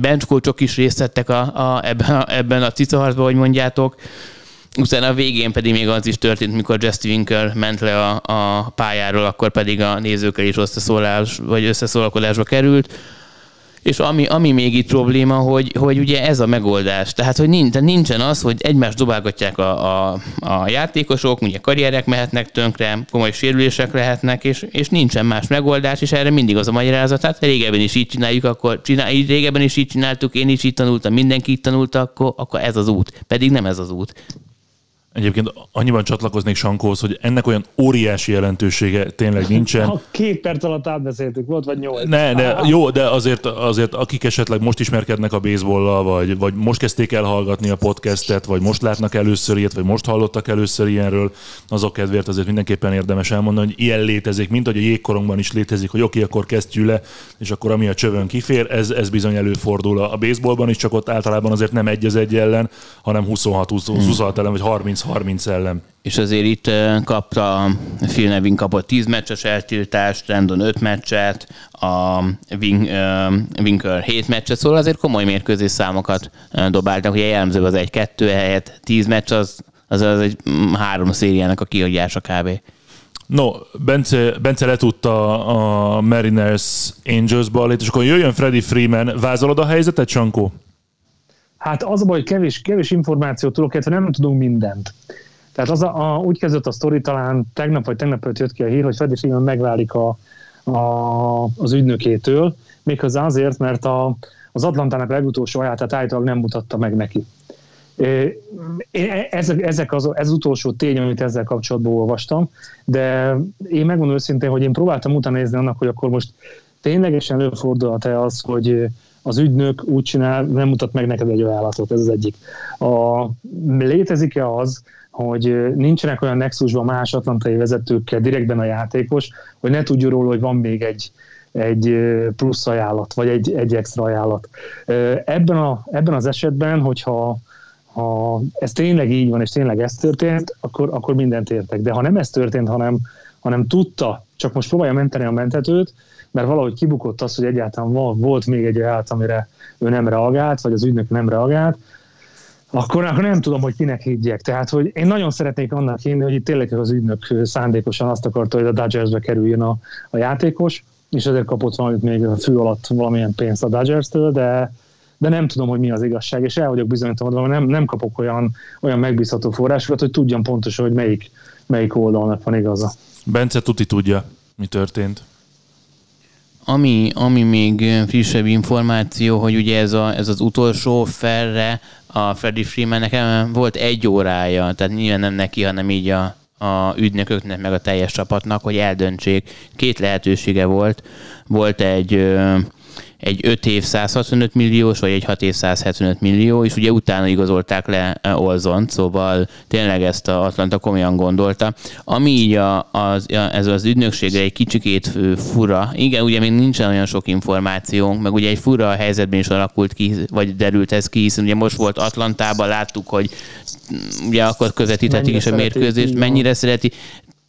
bench coachok is részt vettek a, a, ebben a, ebben a cicaharcban, hogy mondjátok. Utána a végén pedig még az is történt, mikor Jesse Winker ment le a, a pályáról, akkor pedig a nézőkkel is összeszólás, vagy összeszólalkodásba került. És ami, ami még itt probléma, hogy, hogy ugye ez a megoldás. Tehát, hogy nincsen az, hogy egymást dobálgatják a, a, a játékosok, ugye karrierek mehetnek tönkre, komoly sérülések lehetnek, és, és nincsen más megoldás, és erre mindig az a magyarázat. Hát régebben is így csináljuk, akkor csinál, régebben is így csináltuk, én is így tanultam, mindenki így tanulta, akkor, akkor ez az út. Pedig nem ez az út. Egyébként annyiban csatlakoznék Sankóhoz, hogy ennek olyan óriási jelentősége tényleg nincsen. Ha két perc alatt átbeszéltük, volt vagy nyolc. Ne, ne, jó, de azért, azért akik esetleg most ismerkednek a baseballal, vagy, vagy most kezdték el hallgatni a podcastet, vagy most látnak először ilyet, vagy most hallottak először ilyenről, azok kedvéért azért mindenképpen érdemes elmondani, hogy ilyen létezik, mint hogy a jégkorongban is létezik, hogy oké, okay, akkor kezdjük le, és akkor ami a csövön kifér, ez, ez bizony előfordul a baseballban is, csak ott általában azért nem egy az egy ellen, hanem huszonhat huszonhat ellen, vagy harminc harminc ellen. És azért itt kapta, Phil Nevin kapott tíz meccses eltiltást, Rendon öt meccset, a Win- Winker hét meccset, szóval azért komoly mérkőzés számokat dobáltak, ugye jellemző az egy kettő helyett, tíz meccs az, az, az egy három szériának a kihagyása kb. No, Bence, Bence letudta a Mariners Angels ballét, és akkor jöjjön Freddie Freeman, vázolod a helyzetet, Sankó? Hát az a baj, hogy kevés, kevés információt tudok, illetve nem tudunk mindent. Tehát az a, a, úgy kezdett a sztori, talán tegnap vagy tegnap jött ki a hír, hogy Freddie Freeman megválik a, a, az ügynökétől, méghozzá azért, mert a, az Atlantának legutolsó ajánlatát állítólag nem mutatta meg neki. Ezek, ezek az, ez utolsó tény, amit ezzel kapcsolatban olvastam, de én megmondom őszintén, hogy én próbáltam utána nézni annak, hogy akkor most ténylegesen előfordulhat-e az, hogy az ügynök úgy csinál, nem mutat meg neked egy ajánlatot, ez az egyik. A, létezik-e az, hogy nincsenek olyan nexusban más atlantai vezetőkkel, direktben a játékos, hogy ne tudja róla, hogy van még egy, egy plusz ajánlat, vagy egy, egy extra ajánlat. Ebben, a, ebben az esetben, hogyha ha ez tényleg így van, és tényleg ez történt, akkor, akkor mindent értek. De ha nem ez történt, hanem, hanem tudta, csak most próbálja menteni a mentetőt, mert valahogy kibukott az, hogy egyáltalán volt, volt még egy ajánlat, amire ő nem reagált, vagy az ügynök nem reagált, akkor, akkor nem tudom, hogy kinek higgyek. Tehát, hogy én nagyon szeretnék annak hinni, hogy itt tényleg az ügynök szándékosan azt akarta, hogy a Dodgersbe kerüljön a, a játékos, és ezért kapott valamit még a fű alatt valamilyen pénzt a Dodgers-től, de, de nem tudom, hogy mi az igazság, és el vagyok bizonyítva, nem, nem kapok olyan, olyan megbízható forrásokat, hogy tudjam pontosan, hogy melyik, melyik oldalnak van igaza. Bence tuti tudja, mi történt. Ami, ami még frissebb információ, hogy ugye ez, a, ez az utolsó felre a Freddie Freeman nekem volt egy órája, tehát nyilván nem neki, hanem így a, a ügynököknek, meg a teljes csapatnak, hogy eldöntsék. Két lehetősége volt. Volt egy, egy öt év száz hatvanöt milliós, vagy egy hat év száz hetvenöt millió, és ugye utána igazolták le Olzont, szóval tényleg ezt a Atlanta komolyan gondolta. Ami így a, az, a, ez az ügynökségre egy kicsikét fura, igen, ugye még nincsen olyan sok információnk, meg ugye egy fura helyzetben is alakult ki, vagy derült ez ki, hiszen ugye most volt Atlantában, láttuk, hogy ugye akkor közvetíthetik is a mérkőzést, mennyire szereti.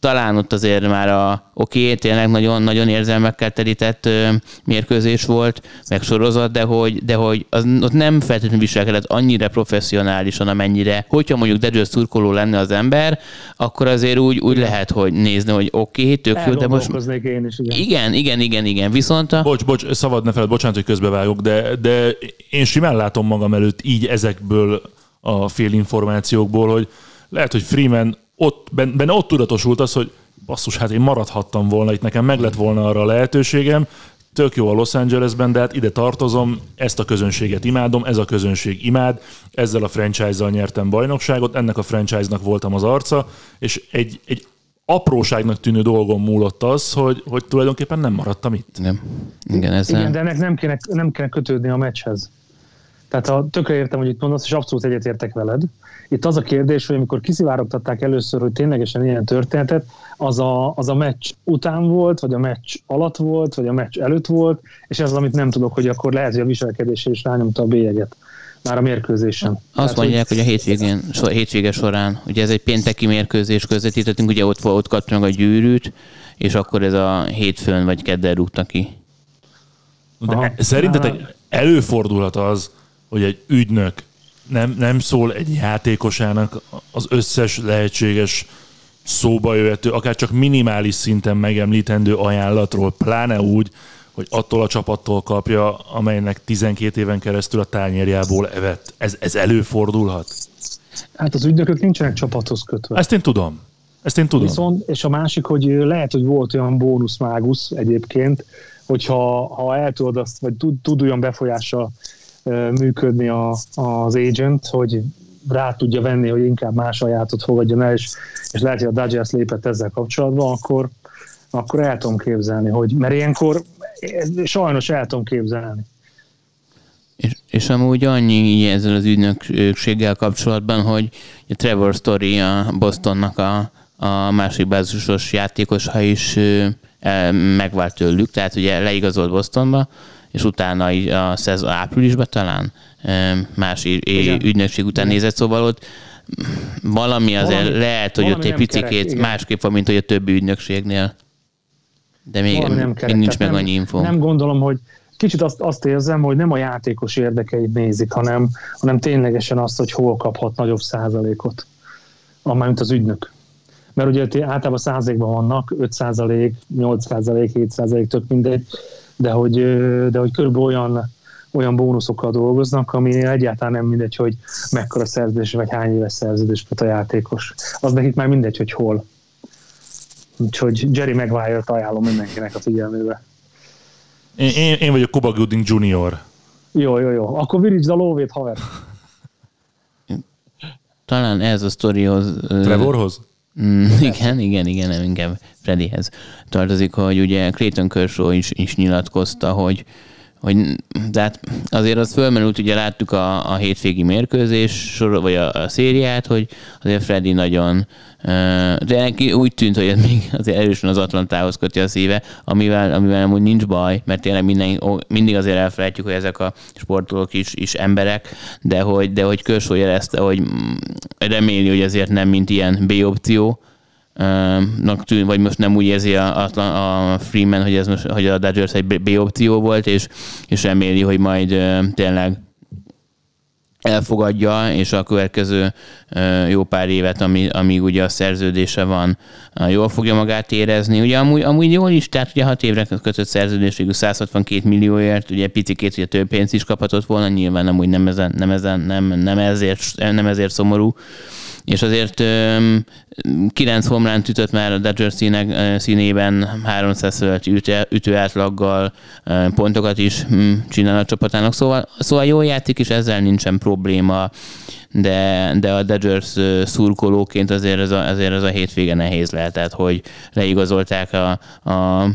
Talán ott azért már a oké, okay, tényleg nagyon-nagyon érzelmekkel telített ö, mérkőzés volt, meg sorozat, de hogy, de hogy az, ott nem feltétlenül viselkedett annyira professzionálisan, amennyire, hogyha mondjuk Dodgers szurkoló lenne az ember, akkor azért úgy, úgy lehet, hogy nézni, hogy oké, okay, tök jó, de most... Én is, igen. igen, igen, igen, igen, viszont a... Bocs, bocs, szabad ne feled, bocsánat, hogy közbevágok, de, de én simán látom magam előtt így ezekből a fél információkból, hogy lehet, hogy Freeman Ott, benne ott tudatosult az, hogy basszus, hát én maradhattam volna, itt nekem meg lett volna arra a lehetőségem, tök jó a Los Angelesben, de hát ide tartozom, ezt a közönséget imádom, ez a közönség imád, ezzel a franchise-zal nyertem bajnokságot, ennek a franchise-nak voltam az arca, és egy, egy apróságnak tűnő dolgon múlott az, hogy, hogy tulajdonképpen nem maradtam itt. Nem. Igen, ez Igen nem. de ennek nem kéne, nem kéne kötődni a meccshez. Tehát a, tökre értem, hogy itt mondasz, és abszolút egyetértek veled. Itt az a kérdés, hogy amikor kiszivárogtatták először, hogy ténylegesen ilyen történetet, az a, az a meccs után volt, vagy a meccs alatt volt, vagy a meccs előtt volt, és ez az, amit nem tudok, hogy akkor lehet, hogy a viselkedésre is rányomta a bélyeget. Már a mérkőzésen. Azt Tehát, mondják, hogy a hétvégén, sor, hétvége során, ugye ez egy pénteki mérkőzés közvetítettünk, ugye ott, ott kaptunk a gyűrűt, és akkor ez a hétfőn vagy kedden rúgta ki. De szerintetek előfordulhat az, hogy egy ügynök nem, nem szól egy játékosának az összes lehetséges szóba jöhető, akár csak minimális szinten megemlítendő ajánlatról, pláne úgy, hogy attól a csapattól kapja, amelynek tizenkét éven keresztül a tányérjából evett. Ez, ez előfordulhat? Hát az ügynökök nincsenek csapathoz kötve. Ezt én tudom. Ezt én tudom. Viszont, és a másik, hogy lehet, hogy volt olyan bónuszmágusz egyébként, hogyha ha el tudod azt, vagy tud, tud olyan befolyással működni a, az agent, hogy rá tudja venni, hogy inkább más ajánlatot fogadjon el, és, és lehet, hogy a Dodgers lépett ezzel kapcsolatban, akkor, akkor el tudom képzelni, hogy, mert ilyenkor sajnos el tudom képzelni. És, és amúgy annyi ezzel az ügynökséggel kapcsolatban, hogy a Trevor Story a Bostonnak a, a másik bázisos játékosa is megvált tőlük, tehát ugye leigazolt Bostonba, és utána a szezon áprilisban talán más ügynökség után nézett, szóval ott valami azért valami, lehet, hogy ott egy picikét kerek, másképp van, mint hogy a többi ügynökségnél. De még, nem kerek, még nincs meg nem, annyi infó. Nem gondolom, hogy kicsit azt, azt érzem, hogy nem a játékos érdekeit nézik, hanem, hanem ténylegesen azt, hogy hol kaphat nagyobb százalékot, amelyet az ügynök. Mert ugye általában százalékban vannak, öt százalék, nyolc százalék, hét százalék, tök mindegy, de hogy, de hogy körülbelül olyan, olyan bónuszokkal dolgoznak, ami egyáltalán nem mindegy, hogy mekkora szerződés, vagy hány éves szerződés volt a játékos. Az nekik már mindegy, hogy hol. Úgyhogy Jerry Maguire-t ajánlom mindenkinek a figyelmébe. Én, én, én vagyok Cuba Gooding junior Jó, jó, jó. Akkor virítsd a lóvét, haver. talán ez a sztorihoz... Trevorhoz? Mm, igen, igen, igen, nem, inkább Freddyhez tartozik, hogy ugye Clayton Kershaw is, is nyilatkozta, hogy, hogy de hát azért az fölmerült, ugye láttuk a, a hétvégi mérkőzés, vagy a, a szériát, hogy azért Freddy nagyon, de neki úgy tűnt, hogy ez még azért erősen az Atlantához köti a szíve, amivel, amivel amúgy nincs baj, mert tényleg minden, mindig azért elfelejtjük, hogy ezek a sportolók is, is emberek, de hogy, de hogy Kershaw jelezte, hogy reméli, hogy azért nem mint ilyen B-opció, Tűn, vagy most nem úgy érzi a, a, a Freeman, hogy, ez most, hogy a Dodgers egy B-opció volt, és, és reméli, hogy majd ö, tényleg elfogadja, és a következő ö, jó pár évet, ami, amíg ugye a szerződése van, jól fogja magát érezni. Ugye amúgy, amúgy jól is, tehát ugye hat évre kötött szerződésig száz hatvankét millióért, ugye picikét, ugye több pénzt is kaphatott volna, nyilván amúgy nem, ezen, nem, ezen, nem, nem, ezért, nem ezért szomorú. És azért kilenc homlánt ütött már a Dodgers színek, színében, háromszáz fölötti ütő átlaggal pontokat is csinál a csapatának. Szóval, szóval jól játszik, és ezzel nincsen probléma, de, de a Dodgers szurkolóként azért ez a, azért ez a hétvége nehéz lehet, tehát hogy leigazolták a, a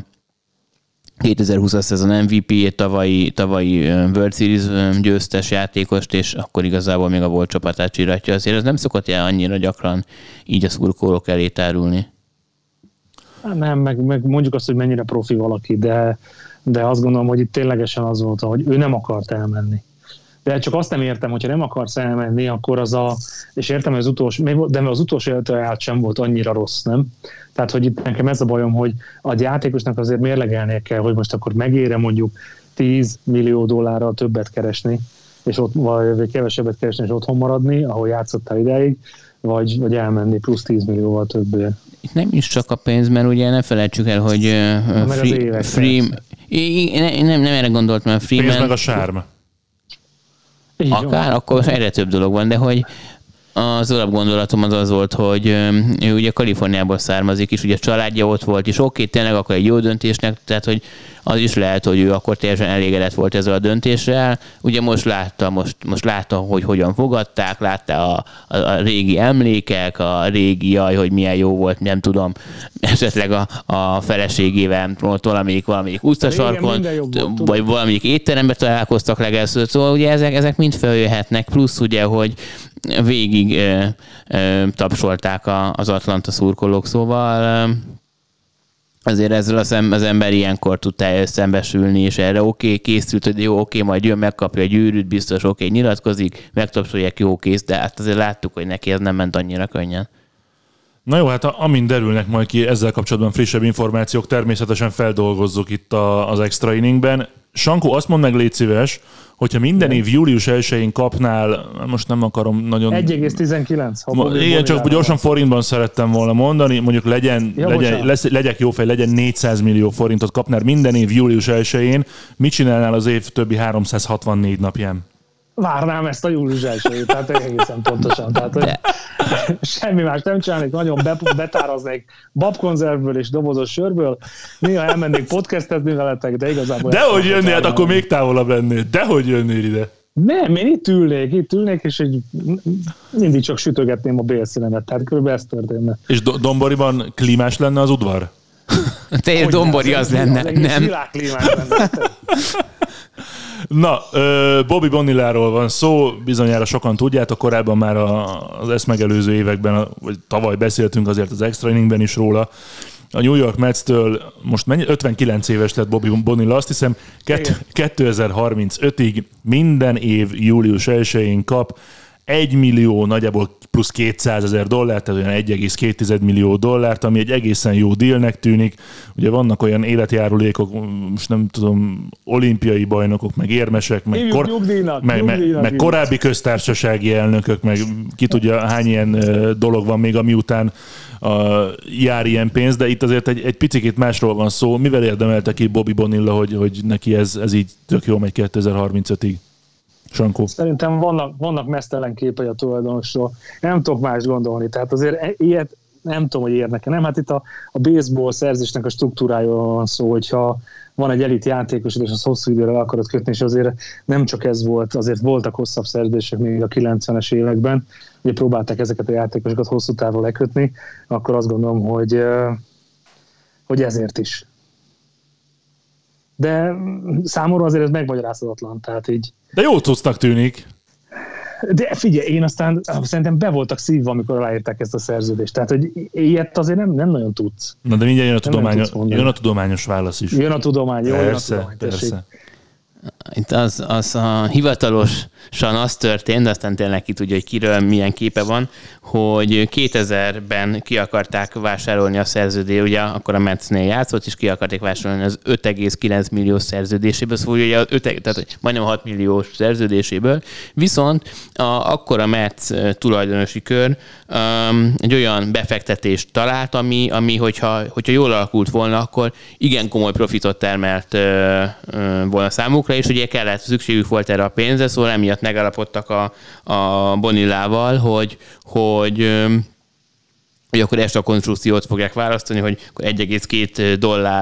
kétezer-húszas szezon em vé pé-jét, tavalyi, tavalyi World Series győztes játékost, és akkor igazából még a volt csapatát csiratja. Azért ez nem szokott el annyira gyakran így a szurkolók elé tárulni. Nem, meg, meg mondjuk azt, hogy mennyire profi valaki, de, de azt gondolom, hogy itt ténylegesen az volt, hogy ő nem akart elmenni. De csak azt nem értem, hogyha nem akarsz elmenni, akkor az a, és értem, hogy az utolsó, de az utolsó át sem volt annyira rossz, nem? Tehát, hogy itt nekem ez a bajom, hogy a játékosnak azért mérlegelnie kell, hogy most akkor megére mondjuk tíz millió dollárral többet keresni, és ott, vagy kevesebbet keresni, és otthon maradni, ahol játszottál ideig, vagy, vagy elmenni plusz tíz millióval többé. Itt nem is csak a pénz, mert ugye ne felejtsük el, hogy uh, free, free, nem, nem, nem erre gondoltam, mert Freeman... Pénz meg a sárm. Akár, akkor erre több dolog van, de hogy az alapgondolatom az az volt, hogy ő ugye Kaliforniából származik, és ugye a családja ott volt, és oké, tényleg akkor egy jó döntésnek, tehát hogy az is lehet, hogy ő akkor teljesen elégedett volt ezzel a döntéssel. Ugye most látta, most, most látta, hogy hogyan fogadták, látta a, a, a régi emlékek, a régi jaj, hogy milyen jó volt, nem tudom, esetleg a, a feleségével ott valamelyik, valamelyik utcasarkon, vagy valamelyik étteremben találkoztak legelőször. Szóval ugye ezek, ezek mind feljöhetnek, plusz ugye, hogy végig ö, ö, tapsolták a, az Atlanta szurkolók, szóval ö, azért ezzel az, em, az ember ilyenkor tudta szembesülni, és erre oké, okay, készült, hogy jó, oké, okay, majd jön, megkapja a gyűrűt, biztos oké, okay, nyilatkozik, megtapsolják, jó, kész, de hát azért láttuk, hogy neki ez nem ment annyira könnyen. Na jó, hát amin derülnek majd ki ezzel kapcsolatban frissebb információk, természetesen feldolgozzuk itt a, az Extra Inningben. Sankó, azt mondd meg, légy szíves, hogyha minden év július elsején kapnál, most nem akarom nagyon... egy egész tizenkilenc. Igen, csak gyorsan forintban szerettem volna mondani, mondjuk legyen, ja, legyen, lesz, legyek jófej, legyen négyszáz millió forintot kapnál minden év július elsején, mit csinálnál az év többi háromszázhatvannégy napján? Várnám ezt a július elsejét, tehát egészen pontosan. Tehát, hogy semmi más nem csinálnék, nagyon betáraznék babkonzervből és dobozos sörből, néha elmennék podcastezni veletek, de igazából... Dehogy jönnél, hát akkor még távolabb lennél. Dehogy jönnél ide. Nem, én itt ülnék, itt ülnék, és így mindig csak sütögetném a bélszínemet, tehát körülbelül ez történne. És do- Domboriban klímás lenne az udvar? Te Dombori az lenne, nem? Világklímás lenne. Na, Bobby Bonilláról van szó, bizonyára sokan tudjátok, korábban már az ezt megelőző években, vagy tavaly beszéltünk azért az Extra Inningben is róla. A New York Metstől most mennyi? ötvenkilenc éves lett Bobby Bonilla, azt hiszem kétezer-harmincötig minden év július elsején kap egy millió, nagyjából plusz kétszázezer dollárt, tehát olyan egy egész két millió dollárt, ami egy egészen jó dealnek tűnik. Ugye vannak olyan életjárulékok, most nem tudom, olimpiai bajnokok, meg érmesek, meg, kor- nyugdíjnak, meg, nyugdíjnak, meg, meg korábbi köztársasági elnökök, meg ki tudja hány ilyen dolog van még, ami után a, jár ilyen pénz, de itt azért egy, egy picit másról van szó. Mivel érdemelte ki Bobby Bonilla, hogy, hogy neki ez, ez így tök jól megy kétezer-harmincötig? Sankó. Szerintem vannak, vannak mesztelen képei a tulajdonosról. Nem tudok más gondolni. Tehát azért ilyet nem tudom, hogy érnek-e. Nem, hát itt a, a baseball szerzésnek a struktúrája van szó, hogyha van egy elit játékos, és az hosszú időre akarod kötni, és azért nem csak ez volt, azért voltak hosszabb szerződések még a kilencvenes években, hogy próbálták ezeket a játékosokat hosszú távra lekötni, akkor azt gondolom, hogy, hogy ezért is. De számomra azért ez megmagyarázhatatlan, tehát így. De jól tudsznak tűnik. De figyelj, én aztán szerintem be voltak szívva, amikor aláírták ezt a szerződést. Tehát, hogy ilyet azért nem, nem nagyon tudsz. Na, de mindjárt jön a, tudományos, jön a tudományos válasz is. Jön a tudomány, jó, persze, jön a tudomány. Persze. Itt az, az a hivatalosan az történt, de aztán tényleg ki tudja, hogy kiről milyen képe van, hogy kétezerben ki akarták vásárolni a szerződést, ugye akkor a Metsnél játszott, és ki akarták vásárolni az öt egész kilenc millió szerződéséből, szóval ugye az öt, tehát majdnem hat milliós szerződéséből, viszont a, akkor a Mets tulajdonosi kör um, egy olyan befektetést talált, ami, ami hogyha, hogyha jól alakult volna, akkor igen komoly profitot termelt ö, ö, volna számukra, és ugye kellett, szükségük volt erre a pénzre, szóval emiatt megállapodtak a, a Bonillával, hogy, hogy, hogy akkor ezt a konstrukciót fogják választani, hogy egy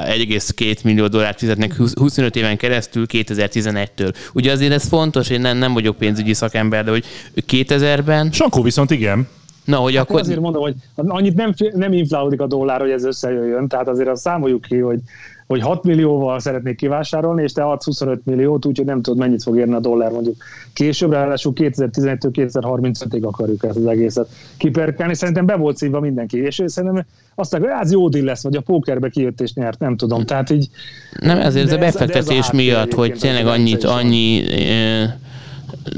egész két millió dollárt fizetnek huszonöt éven keresztül kétezer-tizenegytől. Ugye azért ez fontos, én nem, nem vagyok pénzügyi szakember, de hogy kétezerben... Sankó viszont igen. Na, hogy hát akkor... Azért mondom, hogy annyit nem, nem inflálódik a dollár, hogy ez összejöjjön, tehát azért azt számoljuk ki, hogy hogy hat millióval szeretnék kivásárolni, és te adsz huszonöt milliót, úgyhogy nem tudod, mennyit fog érni a dollár mondjuk később, ráadásul kétezer-tizenegytől kétezer-harmincötig akarjuk ezt az egészet kiperkálni. Szerintem be volt szívva mindenki, és szerintem azt mondja, hogy ez jó deal lesz, vagy a pókerbe kijött és nyert, nem tudom. Tehát így... Nem, ezért ez a befektetés ez a miatt, hogy tényleg annyit, annyi...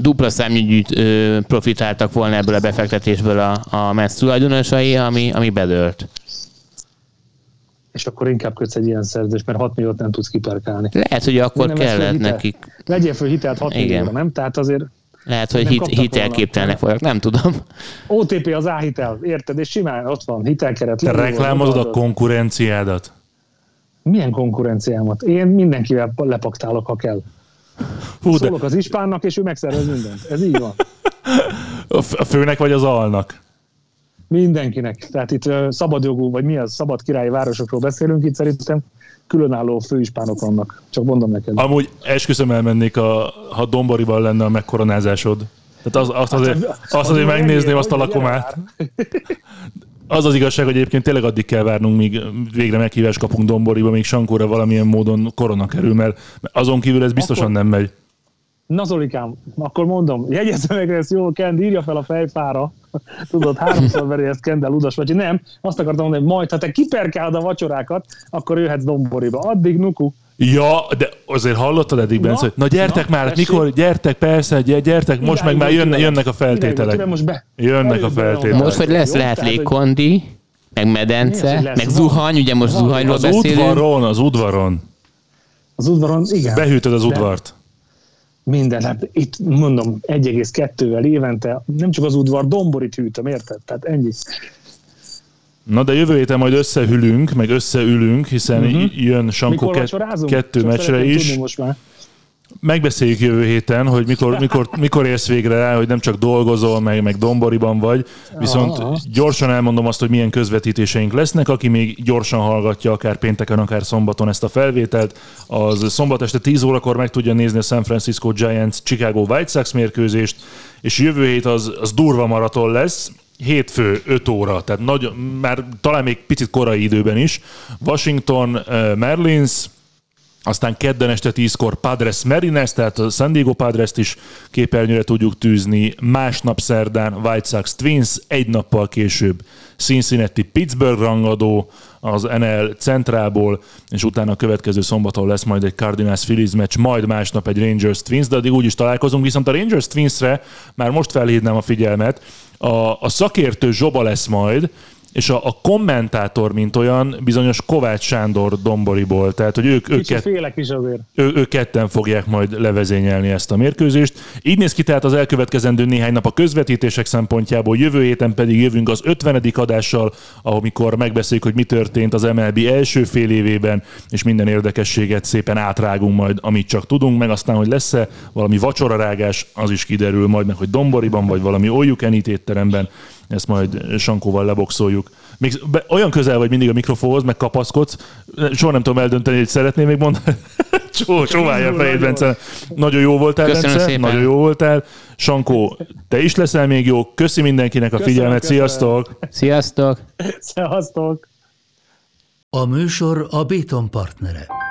dupla számügyűt profitáltak volna ebből a befektetésből a, a Mets tulajdonosai, ami, ami bedőlt. És akkor inkább kötsz egy ilyen szerződést, mert hat milliót nem tudsz kiperkálni. Lehet, hogy akkor nem kellett nekik. Legyél föl hitelt hat millióra, nem? Tehát azért... Lehet, hogy hit, hitelképtelnek vagyok, nem tudom. o té pé az áhitel, érted? És simán ott van, hitelkeret. Te reklámozod a konkurenciádat? Milyen konkurenciámat? Én mindenkivel lepaktálok, ha kell. Hú, szólok de... az ispánnak, és ő megszervez mindent. Ez így van. A főnek vagy az alnak? Mindenkinek. Tehát itt szabadjogú, vagy mi az, szabad királyi városokról beszélünk, itt szerintem különálló főispánok vannak. Csak mondom neked. Amúgy esküszöm elmennék, a, ha Domborival lenne a megkoronázásod. Tehát az, azt azért, azt azért megnézném azt a lakomát. Az az igazság, hogy egyébként tényleg addig kell várnunk, míg végre meghívást kapunk Domboriba, még Sankóra valamilyen módon korona kerül, mert azon kívül ez biztosan akkor, nem megy. Na Zolikám, akkor mondom, jegyezze meg ezt jól, Kend, írja fel a fejfára, tudod, háromszor veri ezt Kendel udas, vagy nem, azt akartam mondani, hogy majd, ha te kiperkáld a vacsorákat, akkor jöhetsz Domboriba. Addig nuku. Ja, de azért hallottad eddig, Bence, hogy na gyertek na, már, tessék. Mikor, gyertek persze, gyertek, most irányba, meg már jönne, jönnek a feltételek. Irányba, most be. Jönnek a feltételek. Most, hogy lesz, lehet légkondi, meg medence, mi az, meg zuhany, ugye most zuhanyról beszélünk. Az udvaron, az udvaron. Az udvaron, igen. Behűtöd az udvart. Minden, hát itt mondom, egy egész kettővel évente, nem csak az udvar, Domborit hűtöm, érted? Tehát ennyi. Na de jövő héten majd összehülünk, meg összeülünk, hiszen uh-huh. jön Sanko ke- kettő csak meccsre is. Megbeszéljük jövő héten, hogy mikor, mikor, mikor érsz végre rá, hogy nem csak dolgozol, meg, meg Domboriban vagy, viszont Aha. gyorsan elmondom azt, hogy milyen közvetítéseink lesznek. Aki még gyorsan hallgatja, akár pénteken, akár szombaton ezt a felvételt, az szombat este tíz órakor meg tudja nézni a San Francisco Giants Chicago White Sox mérkőzést, és jövő hét az, az durva maraton lesz. Hétfő, öt óra, tehát nagy, már talán még picit korai időben is. Washington uh, Marlins, aztán kedden este tízkor Padres Mariners, tehát a San Diego Padrest is képernyőre tudjuk tűzni. Másnap szerdán White Sox Twins, egy nappal később Cincinnati Pittsburgh rangadó az en el centrából, és utána a következő szombaton lesz majd egy Cardinals Phillies meccs, majd másnap egy Rangers Twins, de addig úgy is találkozunk, viszont a Rangers Twinsre már most felhívnám a figyelmet, A, a szakértő Zsoba lesz majd, és a, a kommentátor, mint olyan, bizonyos Kovács Sándor Domboriból. Tehát, hogy ők, ők, kett, ő, ők ketten fogják majd levezényelni ezt a mérkőzést. Így néz ki tehát az elkövetkezendő néhány nap a közvetítések szempontjából. Jövő héten pedig jövünk az ötvenedik adással, amikor megbeszéljük, hogy mi történt az em el bé első fél évében, és minden érdekességet szépen átrágunk majd, amit csak tudunk, meg aztán, hogy lesz-e valami vacsorarágás, az is kiderül majd, meg hogy Domboriban, vagy valami oljuk étteremben. ezt majd Shankóval leboxoljuk. Még olyan közel vagy mindig a mikrofonhoz, meg kapaszkodsz, soha nem tudom eldönteni, hogy szeretném még mondani. Csóválj a fejét, Bence. Nagyon jó voltál, Bence. Nagyon jó voltál. Shankó, te is leszel még jó. Köszi mindenkinek a figyelmet. Sziasztok! Sziasztok! Sziasztok! A műsor a Béton partnere.